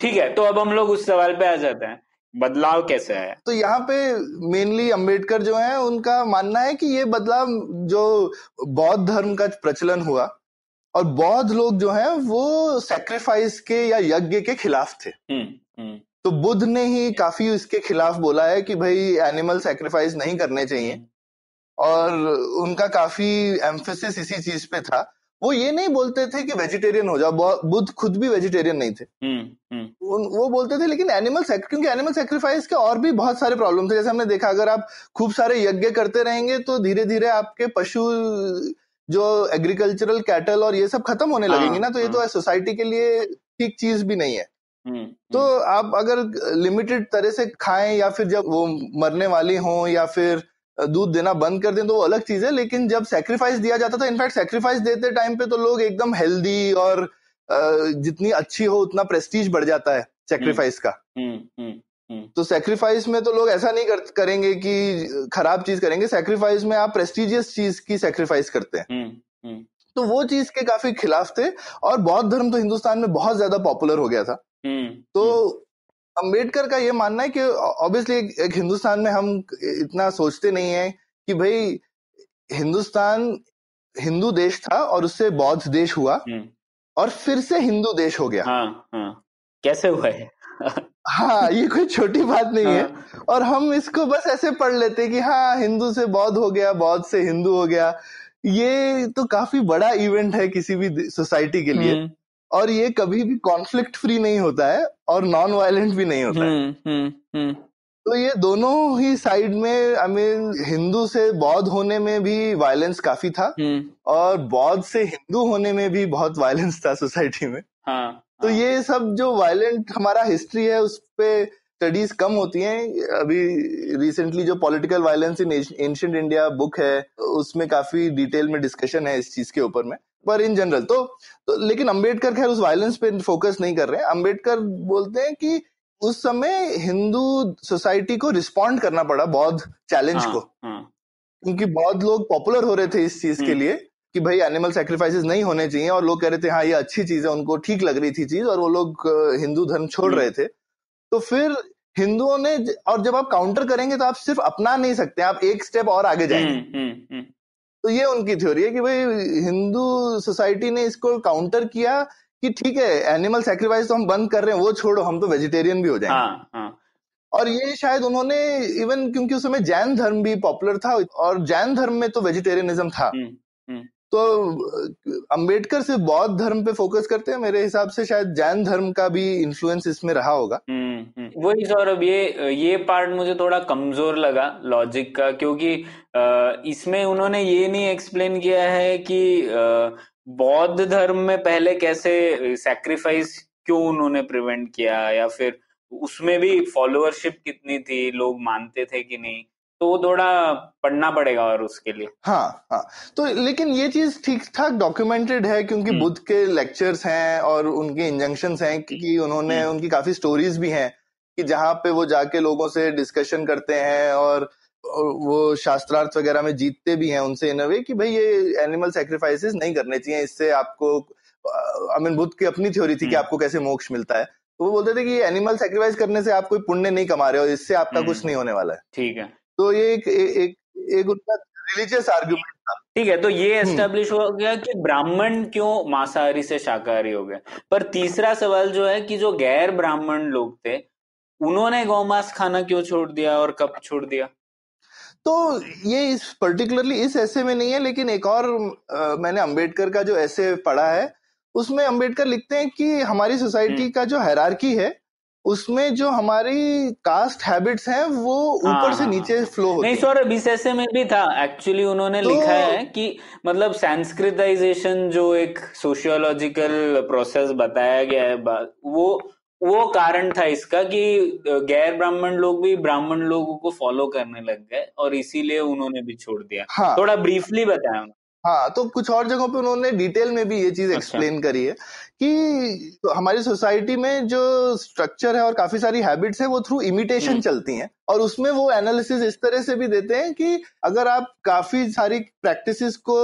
ठीक है। तो अब हम लोग उस सवाल पे आ जाते हैं, बदलाव कैसे आया। तो यहाँ पे मेनली अंबेडकर जो है उनका मानना है कि ये बदलाव जो बौद्ध धर्म का प्रचलन हुआ और बौद्ध लोग जो है वो सैक्रिफाइस के या यज्ञ के खिलाफ थे। तो बुद्ध ने ही काफी इसके खिलाफ बोला है कि भाई एनिमल सैक्रिफाइस नहीं करने चाहिए, और उनका काफी एम्फेसिस इसी चीज पे था। वो ये नहीं बोलते थे कि वेजिटेरियन हो जाओ, बुद्ध खुद भी वेजिटेरियन नहीं थे। वो बोलते थे लेकिन क्योंकि एनिमल सैक्रिफाइस के और भी बहुत सारे प्रॉब्लम थे, जैसे हमने देखा अगर आप खूब सारे यज्ञ करते रहेंगे तो धीरे धीरे आपके पशु जो एग्रीकल्चरल कैटल और ये सब खत्म होने लगेंगी ना, तो ये तो सोसाइटी के लिए ठीक चीज भी नहीं है। तो आप अगर लिमिटेड तरह से खाएं या फिर जब वो मरने वाली हो या फिर दूध देना बंद कर दें तो वो अलग चीज है, लेकिन जब सैक्रिफाइस दिया जाता था, इनफैक्ट सैक्रिफाइस देते टाइम पे तो लोग एकदम हेल्दी और जितनी अच्छी हो उतना प्रेस्टीज बढ़ जाता है सैक्रिफाइस का। तो सैक्रिफाइस में तो लोग ऐसा नहीं करेंगे कि खराब चीज करेंगे, सैक्रिफाइस में आप प्रेस्टीजियस चीज की सैक्रिफाइस करते हैं। तो वो चीज के काफी खिलाफ थे, और बौद्ध धर्म तो हिंदुस्तान में बहुत ज्यादा पॉपुलर हो गया था। तो अंबेडकर का ये मानना है कि ऑब्वियसली एक हिंदुस्तान में हम इतना सोचते नहीं है कि भाई हिंदुस्तान हिंदू देश था और उससे बौद्ध देश हुआ और फिर से हिंदू देश हो गया। कैसे हुआ है? ये कोई छोटी बात नहीं है, और हम इसको बस ऐसे पढ़ लेते हैं कि हिंदू से बौद्ध हो गया, बौद्ध से हिंदू हो गया। ये तो काफी बड़ा इवेंट है किसी भी सोसाइटी के लिए, और ये कभी भी कॉन्फ्लिक्ट फ्री नहीं होता है और नॉन वायलेंट भी नहीं होता है। तो ये दोनों ही साइड में हिंदू से बौद्ध होने में भी वायलेंस काफी था और बौद्ध से हिंदू होने में भी बहुत वायलेंस था सोसाइटी में। तो ये सब जो वायलेंट हमारा हिस्ट्री है उस पे स्टडीज कम होती हैं। अभी रिसेंटली जो political violence in ancient India book है उसमें काफी डिटेल में डिस्कशन है इस चीज के ऊपर में, पर इन जनरल तो लेकिन अंबेडकर खैर उस वायलेंस पे फोकस नहीं कर रहे हैं। अंबेडकर बोलते हैं कि उस समय हिंदू सोसाइटी को रिस्पॉन्ड करना पड़ा बौद्ध चैलेंज को। क्योंकि बहुत लोग पॉपुलर हो रहे थे इस चीज के लिए कि भाई एनिमल सैक्रिफाइसेस नहीं होने चाहिए, और लोग कह रहे थे हाँ ये अच्छी चीज है, उनको ठीक लग रही थी चीज, और वो लोग हिंदू धर्म छोड़ रहे थे। तो फिर हिंदुओं ने, और जब आप काउंटर करेंगे तो आप सिर्फ अपना नहीं सकते, आप एक स्टेप और आगे जाएंगे। तो ये उनकी थ्योरी है कि भाई हिंदू सोसाइटी ने इसको काउंटर किया कि ठीक है एनिमल सैक्रिफाइस तो हम बंद कर रहे हैं, वो छोड़ो हम तो वेजिटेरियन भी हो जाएंगे। और ये शायद उन्होंने इवन, क्योंकि उस समय जैन धर्म भी पॉपुलर था और जैन धर्म में तो वेजिटेरियनिज्म था, तो अंबेडकर सिर्फ बौद्ध धर्म पे फोकस करते हैं, मेरे हिसाब से शायद जैन धर्म का भी इन्फ्लुएंस इसमें रहा होगा। वही सौरभ, ये पार्ट मुझे थोड़ा कमजोर लगा लॉजिक का, क्योंकि इसमें उन्होंने ये नहीं एक्सप्लेन किया है कि बौद्ध धर्म में पहले कैसे सैक्रिफाइस क्यों उन्होंने प्रिवेंट किया, या फिर उसमें भी फॉलोअरशिप कितनी थी, लोग मानते थे कि नहीं, तो वो थोड़ा पढ़ना पड़ेगा और उसके लिए। हाँ, तो लेकिन ये चीज ठीक ठाक डॉक्यूमेंटेड है, क्योंकि बुद्ध के लेक्चर्स हैं और उनके इंजंक्शंस हैं, क्योंकि उन्होंने उनकी काफी स्टोरीज भी हैं कि जहाँ पे वो जाके लोगों से डिस्कशन करते हैं और वो शास्त्रार्थ वगैरह में जीतते भी हैं उनसे इन अ वे कि भाई ये एनिमल सैक्रिफाइसेस नहीं करने चाहिए, इससे आपको, आई मीन बुद्ध की अपनी थ्योरी थी कि आपको कैसे मोक्ष मिलता है, तो वो बोलते थे कि एनिमल सैक्रिफाइस करने से आप कोई पुण्य नहीं कमा रहे हो, इससे आपका कुछ नहीं होने वाला है। ठीक है, तो ये एक उनका रिलीजियस आर्ग्यूमेंट था। ठीक है, तो ये एस्टेब्लिश हो गया कि ब्राह्मण क्यों मांसाहारी से शाकाहारी हो गए। पर तीसरा सवाल जो है कि जो गैर ब्राह्मण लोग थे उन्होंने गौमांस खाना क्यों छोड़ दिया और कब छोड़ दिया, तो ये इस पर्टिकुलरली इस ऐसे में नहीं है। लेकिन एक और मैंने अंबेडकर का जो ऐसे पढ़ा है उसमें अंबेडकर लिखते हैं कि हमारी सोसाइटी का जो हायरार्की है उसमें जो हमारी कास्ट हैबिट्स हैं वो ऊपर से नीचे फ्लो होती है। नहीं सौरभ, इस ऐसे में भी था एक्चुअली, उन्होंने तो लिखा है कि मतलब संस्कृताइजेशन जो एक सोशियोलॉजिकल प्रोसेस बताया गया है, वो कारण था इसका कि गैर ब्राह्मण लोग भी ब्राह्मण लोगों को फॉलो करने लग गए और इसीलिए उन्होंने भी छोड़ दिया। थोड़ा ब्रीफली बताया। हाँ, तो कुछ और जगहों पे उन्होंने डिटेल में भी ये चीज एक्सप्लेन करी है कि हमारी सोसाइटी में जो स्ट्रक्चर है और काफी सारी हैबिट्स है वो थ्रू इमिटेशन चलती हैं, और उसमें वो एनालिसिस इस तरह से भी देते हैं कि अगर आप काफी सारी प्रैक्टिसेस को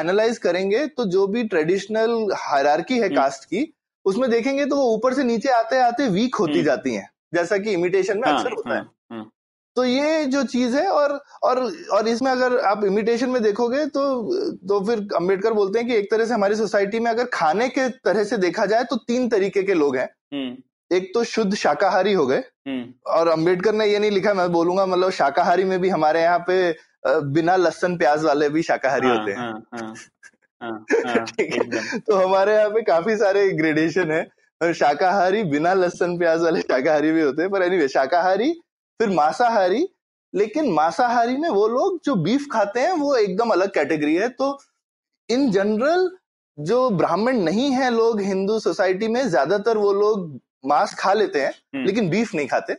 एनालाइज करेंगे तो जो भी ट्रेडिशनल हायरार्की है कास्ट की उसमें देखेंगे तो वो ऊपर से नीचे आते आते वीक होती जाती है, जैसा कि इमिटेशन में अक्सर होता है। तो ये जो चीज है और इसमें अगर आप इमिटेशन में देखोगे तो फिर अंबेडकर बोलते हैं कि एक तरह से हमारी सोसाइटी में अगर खाने के तरह से देखा जाए तो तीन तरीके के लोग हैं। एक तो शुद्ध शाकाहारी हो गए, और अंबेडकर ने ये नहीं लिखा, मैं बोलूंगा मतलब शाकाहारी में भी हमारे यहाँ पे बिना लहसुन प्याज वाले भी शाकाहारी होते हैं। ठीक है, तो हमारे यहाँ पे काफी सारे ग्रेडेशन है और शाकाहारी बिना लहसुन प्याज वाले शाकाहारी भी होते हैं। पर एनीवे शाकाहारी, फिर मांसाहारी, लेकिन मांसाहारी में वो लोग जो बीफ खाते हैं वो एकदम अलग कैटेगरी है। तो इन जनरल जो ब्राह्मण नहीं है लोग हिंदू सोसाइटी में, ज्यादातर वो लोग मांस खा लेते हैं लेकिन बीफ नहीं खाते,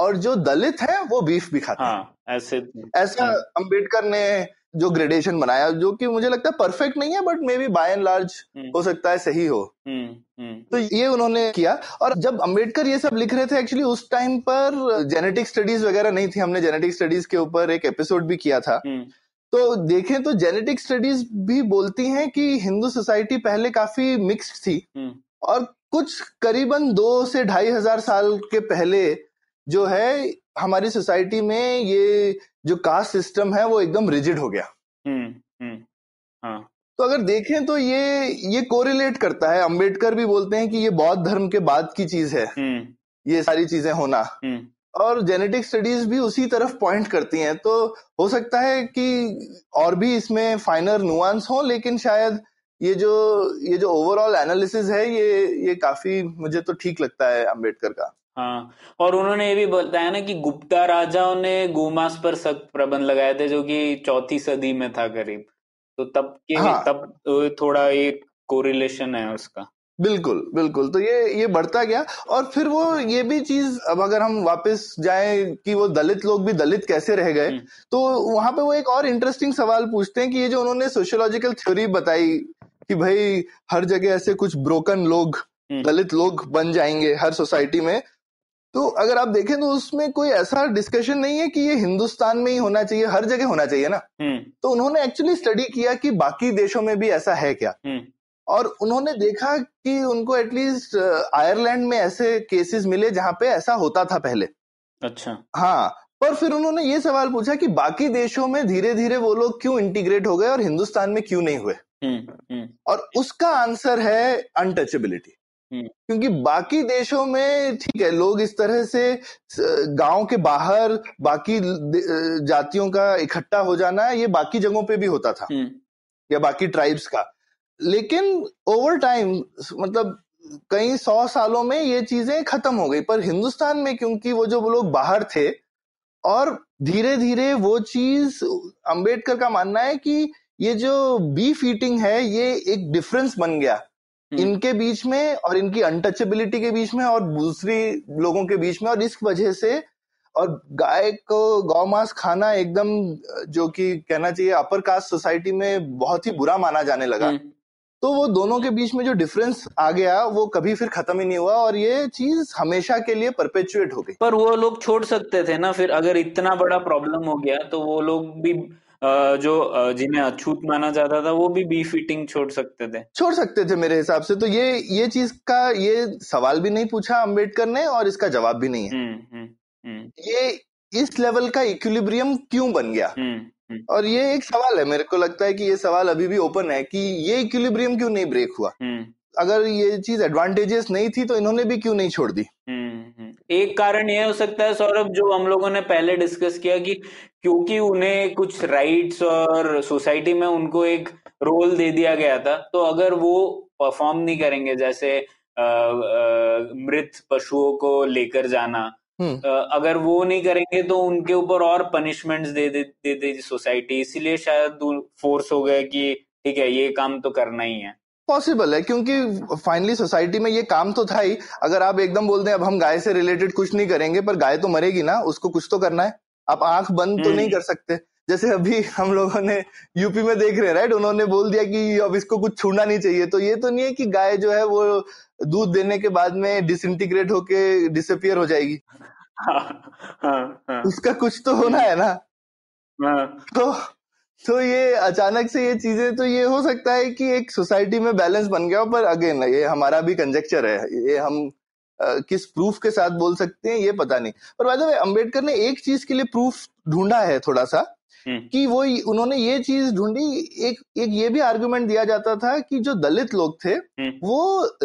और जो दलित है वो बीफ भी खाते हैं। ऐसा अंबेडकर ने जो ग्रेडेशन बनाया, जो कि मुझे लगता है परफेक्ट नहीं है but maybe by and large हो सकता है सही हो। तो ये उन्होंने किया। और जब अंबेडकर ये सब लिख रहे थे एक्चुअली उस टाइम पर जेनेटिक स्टडीज वगैरह नहीं थी, हमने जेनेटिक स्टडीज के ऊपर एक एपिसोड भी किया था। तो देखें तो जेनेटिक स्टडीज भी बोलती हैं कि हिंदू सोसाइटी पहले काफी मिक्स्ड थी, और कुछ करीबन 2 से 2500 साल के पहले जो है हमारी सोसाइटी में ये जो कास्ट सिस्टम है वो एकदम रिजिड हो गया। तो अगर देखें तो ये कोरिलेट करता है। अंबेडकर भी बोलते हैं कि ये बौद्ध धर्म के बाद की चीज है ये सारी चीजें होना, और जेनेटिक स्टडीज भी उसी तरफ पॉइंट करती हैं। तो हो सकता है कि और भी इसमें फाइनर नुआंस हो, लेकिन शायद ये जो ओवरऑल एनालिसिस है ये काफी मुझे तो ठीक लगता है अंबेडकर का। हाँ, और उन्होंने ये भी बताया ना कि गुप्ता राजाओं ने गोमांस पर सख्त प्रबंध लगाए थे, जो कि 4th सदी में था करीब। तो तब थोड़ा ये कोरिलेशन है उसका। बिल्कुल। तो ये बढ़ता गया। और फिर वो ये भी चीज, अब अगर हम वापस जाएं कि वो दलित लोग भी दलित कैसे रह गए, तो वहां पे वो एक और इंटरेस्टिंग सवाल पूछते हैं कि ये जो उन्होंने सोशियोलॉजिकल थ्योरी बताई कि भाई हर जगह ऐसे कुछ ब्रोकन लोग, दलित लोग बन जाएंगे हर सोसाइटी में, तो अगर आप देखें तो उसमें कोई ऐसा डिस्कशन नहीं है कि ये हिंदुस्तान में ही होना चाहिए, हर जगह होना चाहिए ना। तो उन्होंने एक्चुअली स्टडी किया कि बाकी देशों में भी ऐसा है क्या, और उन्होंने देखा कि उनको एटलीस्ट आयरलैंड में ऐसे केसेस मिले जहां पे ऐसा होता था पहले। अच्छा। हाँ, पर फिर उन्होंने ये सवाल पूछा कि बाकी देशों में धीरे धीरे वो लोग क्यों इंटीग्रेट हो गए और हिंदुस्तान में क्यों नहीं हुए। और उसका आंसर है अनटचेबिलिटी। क्योंकि बाकी देशों में ठीक है लोग इस तरह से गांव के बाहर बाकी जातियों का इकट्ठा हो जाना, ये बाकी जगहों पे भी होता था या बाकी ट्राइब्स का, लेकिन ओवर टाइम मतलब कई 100 सालों में ये चीजें खत्म हो गई। पर हिंदुस्तान में क्योंकि वो जो लोग बाहर थे और धीरे धीरे वो चीज, अंबेडकर का मानना है कि ये जो बीफ ईटिंग है ये एक डिफरेंस बन गया इनके बीच में और इनकी अनटचेबिलिटी के बीच में और दूसरी लोगों के बीच में, और इस वजह से, और गाय को गौ मांस खाना एकदम जो कि कहना चाहिए अपर कास्ट सोसाइटी में बहुत ही बुरा माना जाने लगा। तो वो दोनों के बीच में जो डिफरेंस आ गया वो कभी फिर खत्म ही नहीं हुआ और ये चीज हमेशा के लिए परपेचुएट हो गई। पर वो लोग छोड़ सकते थे ना फिर, अगर इतना बड़ा प्रॉब्लम हो गया तो वो लोग भी जो जिन्हें अछूत माना जाता था वो भी बीफ ईटिंग छोड़ सकते थे मेरे हिसाब से। तो ये चीज का ये सवाल भी नहीं पूछा अंबेडकर ने और इसका जवाब भी नहीं है। ये इस लेवल का इक्विलिब्रियम क्यों बन गया, और ये एक सवाल है, मेरे को लगता है कि ये सवाल अभी भी ओपन है कि ये इक्विलिब्रियम क्यों नहीं ब्रेक हुआ। अगर ये चीज एडवांटेजेस नहीं थी तो इन्होंने भी क्यों नहीं छोड़ दी। एक कारण यह हो सकता है सौरभ, जो हम लोगों ने पहले डिस्कस किया, कि क्योंकि उन्हें कुछ राइट्स और सोसाइटी में उनको एक रोल दे दिया गया था, तो अगर वो परफॉर्म नहीं करेंगे, जैसे मृत पशुओं को लेकर जाना, अगर वो नहीं करेंगे तो उनके ऊपर और पनिशमेंट्स दे सोसाइटी, इसीलिए शायद फोर्स हो गया कि ठीक है ये काम तो करना ही है। पॉसिबल है, क्योंकि फाइनली सोसाइटी में ये काम तो था ही। अगर आप एकदम बोल दें अब हम गाय से रिलेटेड कुछ नहीं करेंगे, पर गाय तो मरेगी ना, उसको कुछ तो करना है। आप आंख बंद तो नहीं कर सकते, जैसे अभी हम लोगों ने यूपी में देख रहे हैं, राइट, उन्होंने बोल दिया कि अब इसको कुछ छूना नहीं चाहिए। तो ये तो नहीं है कि गाय जो है वो दूध देने के बाद में डिसइंटीग्रेट होके डिसअपियर हो जाएगी। उसका कुछ तो होना है ना। तो ये अचानक से ये चीजें, तो ये हो सकता है कि एक सोसाइटी में बैलेंस बन गया। पर अगेन ये हमारा भी कंजक्चर है, ये हम किस प्रूफ के साथ बोल सकते हैं ये पता नहीं। पर बाय द वे अंबेडकर ने एक चीज के लिए प्रूफ ढूंढा है थोड़ा सा, कि वो उन्होंने ये चीज ढूंढी। एक ये भी आर्गुमेंट दिया जाता था कि जो दलित लोग थे वो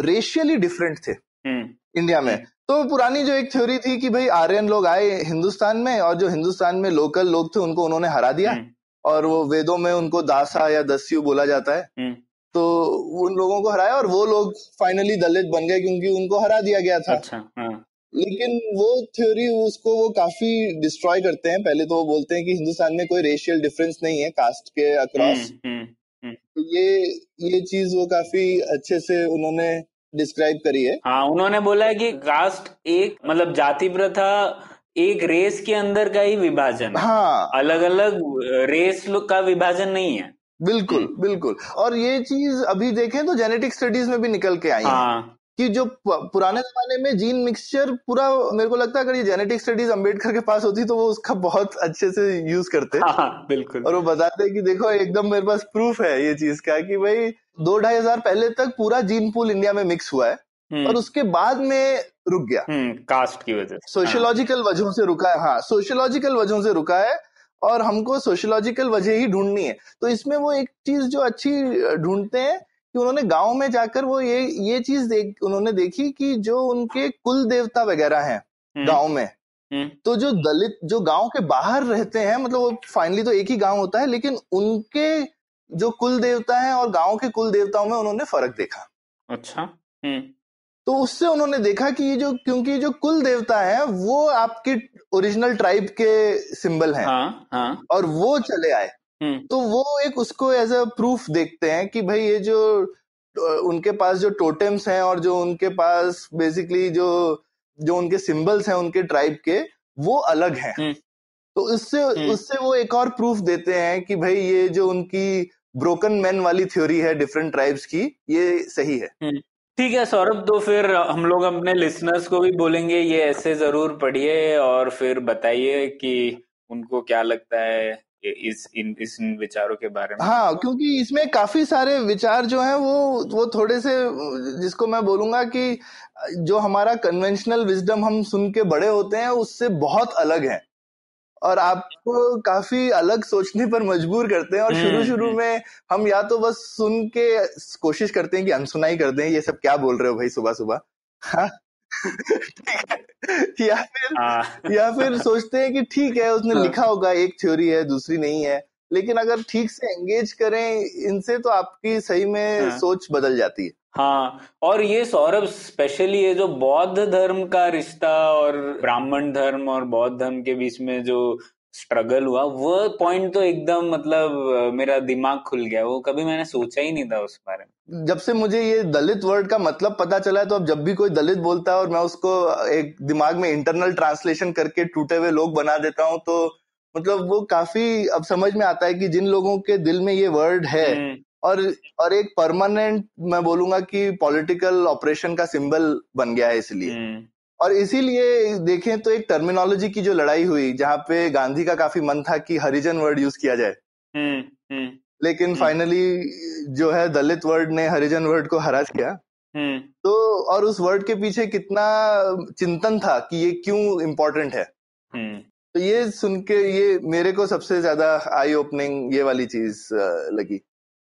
रेशियली डिफरेंट थे इंडिया में। तो पुरानी जो एक थ्योरी थी कि भाई आर्यन लोग आए हिंदुस्तान में और जो हिंदुस्तान में लोकल लोग थे उनको उन्होंने हरा दिया, और वो वेदों में उनको दासा या दस्यु बोला जाता है, तो उन लोगों को हराया और वो लोग फाइनली दलित बन गए क्योंकि उनको हरा दिया गया था। अच्छा, हाँ। लेकिन वो थ्योरी उसको वो काफी डिस्ट्रॉय करते हैं। पहले तो वो बोलते हैं कि हिंदुस्तान में कोई रेशियल डिफरेंस नहीं है कास्ट के अक्रॉस। तो ये चीज वो काफी अच्छे से उन्होंने डिस्क्राइब करी है। हाँ, उन्होंने बोला है कि कास्ट एक मतलब जाति प्रथा एक रेस के अंदर का ही विभाजन। हाँ, अलग अलग रेस लोग का विभाजन नहीं है। बिल्कुल बिल्कुल। और ये चीज अभी देखें तो जेनेटिक स्टडीज में भी निकल के आई है कि जो पुराने जमाने में जीन मिक्सचर पूरा, मेरे को लगता है अगर ये जेनेटिक स्टडीज अंबेडकर के पास होती तो वो उसका बहुत अच्छे से यूज करते। हाँ, बिल्कुल। और वो बताते कि देखो एकदम मेरे पास प्रूफ है ये चीज का कि भाई 2-2.5 हजार पहले तक पूरा जीन पूल इंडिया में मिक्स हुआ है और उसके बाद में रुक गया कास्ट की वजह से, सोशियोलॉजिकल वजहों से रुका है। हाँ, सोशियोलॉजिकल वजहों से रुका है और हमको सोशियोलॉजिकल वजह ही ढूंढनी है। तो इसमें वो एक चीज जो अच्छी ढूंढते हैं कि उन्होंने गांव में जाकर वो ये चीज उन्होंने देखी कि जो उनके कुल देवता वगैरह हैं गांव में, तो जो दलित जो गांव के बाहर रहते हैं, मतलब वो फाइनली तो एक ही गांव होता है, लेकिन उनके जो कुल देवता हैं और गांव के कुल देवताओं में उन्होंने फर्क देखा। अच्छा। तो उससे उन्होंने देखा कि ये जो, क्योंकि जो कुल देवता है वो आपके ओरिजिनल ट्राइब के सिंबल हैं। हाँ, हाँ। और वो चले आए, तो वो एक उसको एज अ प्रूफ देखते हैं कि भाई ये जो उनके पास जो टोटेम्स हैं और जो उनके पास बेसिकली जो उनके सिंबल्स हैं उनके ट्राइब के, वो अलग हैं। तो उससे वो एक और प्रूफ देते हैं कि भाई ये जो उनकी ब्रोकन मैन वाली थ्योरी है डिफरेंट ट्राइब्स की, ये सही है। ठीक है सौरभ, तो फिर हम लोग अपने लिसनर्स को भी बोलेंगे ये ऐसे जरूर पढ़िए और फिर बताइए कि उनको क्या लगता है इन विचारों के बारे में। हाँ, क्योंकि इसमें काफी सारे विचार जो हैं वो थोड़े से, जिसको मैं बोलूंगा कि जो हमारा कन्वेंशनल विजडम हम सुन के बड़े होते हैं उससे बहुत अलग है और आपको काफी अलग सोचने पर मजबूर करते हैं। और शुरू में हम या तो बस सुन के कोशिश करते हैं कि अनसुनाई कर दें, ये सब क्या बोल रहे हो भाई सुबह सुबह, हाँ या फिर सोचते हैं कि ठीक है उसने लिखा होगा, एक थ्योरी है दूसरी नहीं है। लेकिन अगर ठीक से एंगेज करें इनसे तो आपकी सही में सोच बदल जाती है। हाँ, और ये सौरभ स्पेशली ये जो बौद्ध धर्म का रिश्ता और ब्राह्मण धर्म और बौद्ध धर्म के बीच में जो स्ट्रगल हुआ वो पॉइंट तो एकदम मतलब मेरा दिमाग खुल गया, वो कभी मैंने सोचा ही नहीं था उस बारे में। जब से मुझे ये दलित वर्ड का मतलब पता चला है तो अब जब भी कोई दलित बोलता है और मैं उसको एक दिमाग में इंटरनल ट्रांसलेशन करके टूटे हुए लोग बना देता हूँ, तो मतलब वो काफी अब समझ में आता है कि जिन लोगों के दिल में ये वर्ड है और एक परमानेंट, मैं बोलूंगा कि पॉलिटिकल ऑपरेशन का सिंबल बन गया है इसलिए। और इसीलिए देखें तो एक टर्मिनोलॉजी की जो लड़ाई हुई जहाँ पे गांधी का काफी मन था कि हरिजन वर्ड यूज किया जाए, लेकिन फाइनली जो है दलित वर्ड ने हरिजन वर्ड को हरा दिया। तो और उस वर्ड के पीछे कितना चिंतन था कि ये क्यों इम्पोर्टेंट है, तो ये सुन के ये मेरे को सबसे ज्यादा आई ओपनिंग ये वाली चीज लगी।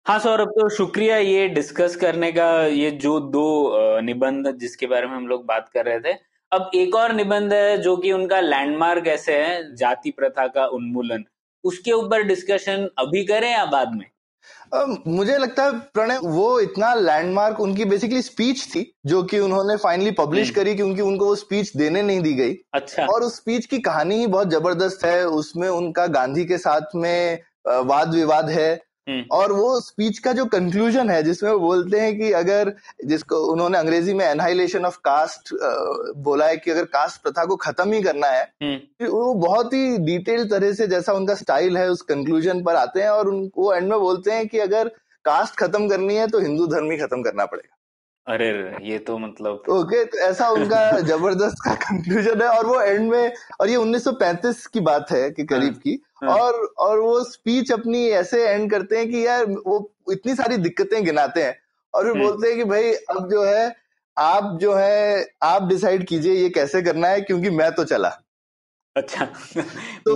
हाँ सौरभ, तो शुक्रिया ये डिस्कस करने का, ये जो दो निबंध जिसके बारे में हम लोग बात कर रहे थे। अब एक और निबंध है जो कि उनका लैंडमार्क ऐसे है, जाति प्रथा का उन्मूलन, उसके ऊपर डिस्कशन अभी करें या बाद में? मुझे लगता है प्रणय वो इतना लैंडमार्क उनकी बेसिकली स्पीच थी जो कि उन्होंने फाइनली पब्लिश करी क्योंकि उनको वो स्पीच देने नहीं दी गई। अच्छा। और उस स्पीच की कहानी ही बहुत जबरदस्त है, उसमें उनका गांधी के साथ में वाद विवाद है और वो स्पीच का जो कंक्लूजन है जिसमें वो बोलते हैं कि अगर, जिसको उन्होंने अंग्रेजी में एनहाइलेशन ऑफ कास्ट बोला है, कि अगर कास्ट प्रथा को खत्म ही करना है, वो बहुत ही डिटेल तरह से जैसा उनका स्टाइल है उस कंक्लूजन पर आते हैं और उनको एंड में बोलते हैं कि अगर कास्ट खत्म करनी है तो हिंदू धर्म ही खत्म करना पड़ेगा। अरे ये तो मतलब ओके, तो ऐसा उनका जबरदस्त का कंक्लूजन है। और वो एंड में, और ये 1935 की बात है कि करीब की, और वो स्पीच अपनी ऐसे एंड करते हैं कि यार वो इतनी सारी दिक्कतें गिनाते हैं और फिर बोलते हैं कि भाई अब जो है आप डिसाइड कीजिए ये कैसे करना है क्योंकि मैं तो चला। अच्छा। तो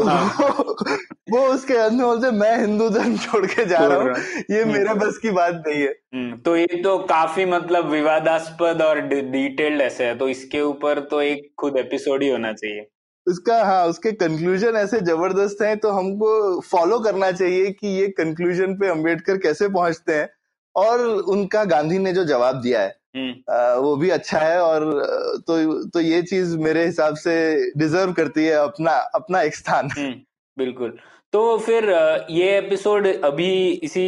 वो उसके अंत में बोलते मैं हिंदू धर्म छोड़ के जा रहा हूँ, ये मेरे बस की बात नहीं है। तो ये तो काफी मतलब विवादास्पद और डिटेल्ड ऐसे है, तो इसके ऊपर तो एक खुद एपिसोड ही होना चाहिए उसका। हाँ, उसके कंक्लूजन ऐसे जबरदस्त हैं तो हमको फॉलो करना चाहिए कि ये कंक्लूजन पे अम्बेडकर कैसे पहुंचते हैं। और उनका गांधी ने जो जवाब दिया है वो भी अच्छा है और तो ये चीज मेरे हिसाब से डिजर्व करती है अपना एक स्थान। बिल्कुल, तो फिर ये एपिसोड अभी इसी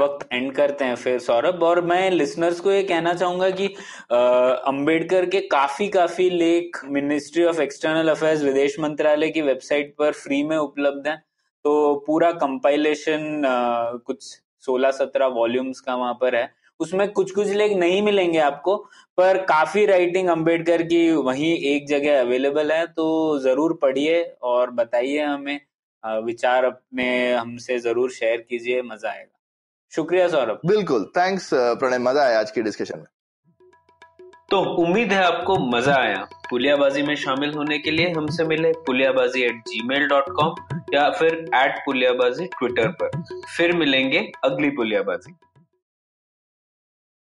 वक्त एंड करते हैं फिर सौरभ। और मैं लिसनर्स को ये कहना चाहूंगा कि अंबेडकर के काफी लेख मिनिस्ट्री ऑफ एक्सटर्नल अफेयर्स, विदेश मंत्रालय की वेबसाइट पर फ्री में उपलब्ध है। तो पूरा कंपाइलेशन कुछ 16-17 वॉल्यूम्स का वहां पर है, उसमें कुछ लेख नहीं मिलेंगे आपको पर काफी राइटिंग अंबेडकर की वहीं एक जगह अवेलेबल है। तो जरूर पढ़िए और बताइए हमें विचार अपने, हमसे जरूर शेयर कीजिए, मजा आएगा। शुक्रिया सौरभ। बिल्कुल, थैंक्स प्रणय, मजा आया आज की डिस्कशन में। तो उम्मीद है आपको मजा आया। पुलियाबाजी में शामिल होने के लिए हमसे मिले puliyabazi@gmail.com या फिर @puliyabazi ट्विटर पर। फिर मिलेंगे अगली पुलियाबाजी।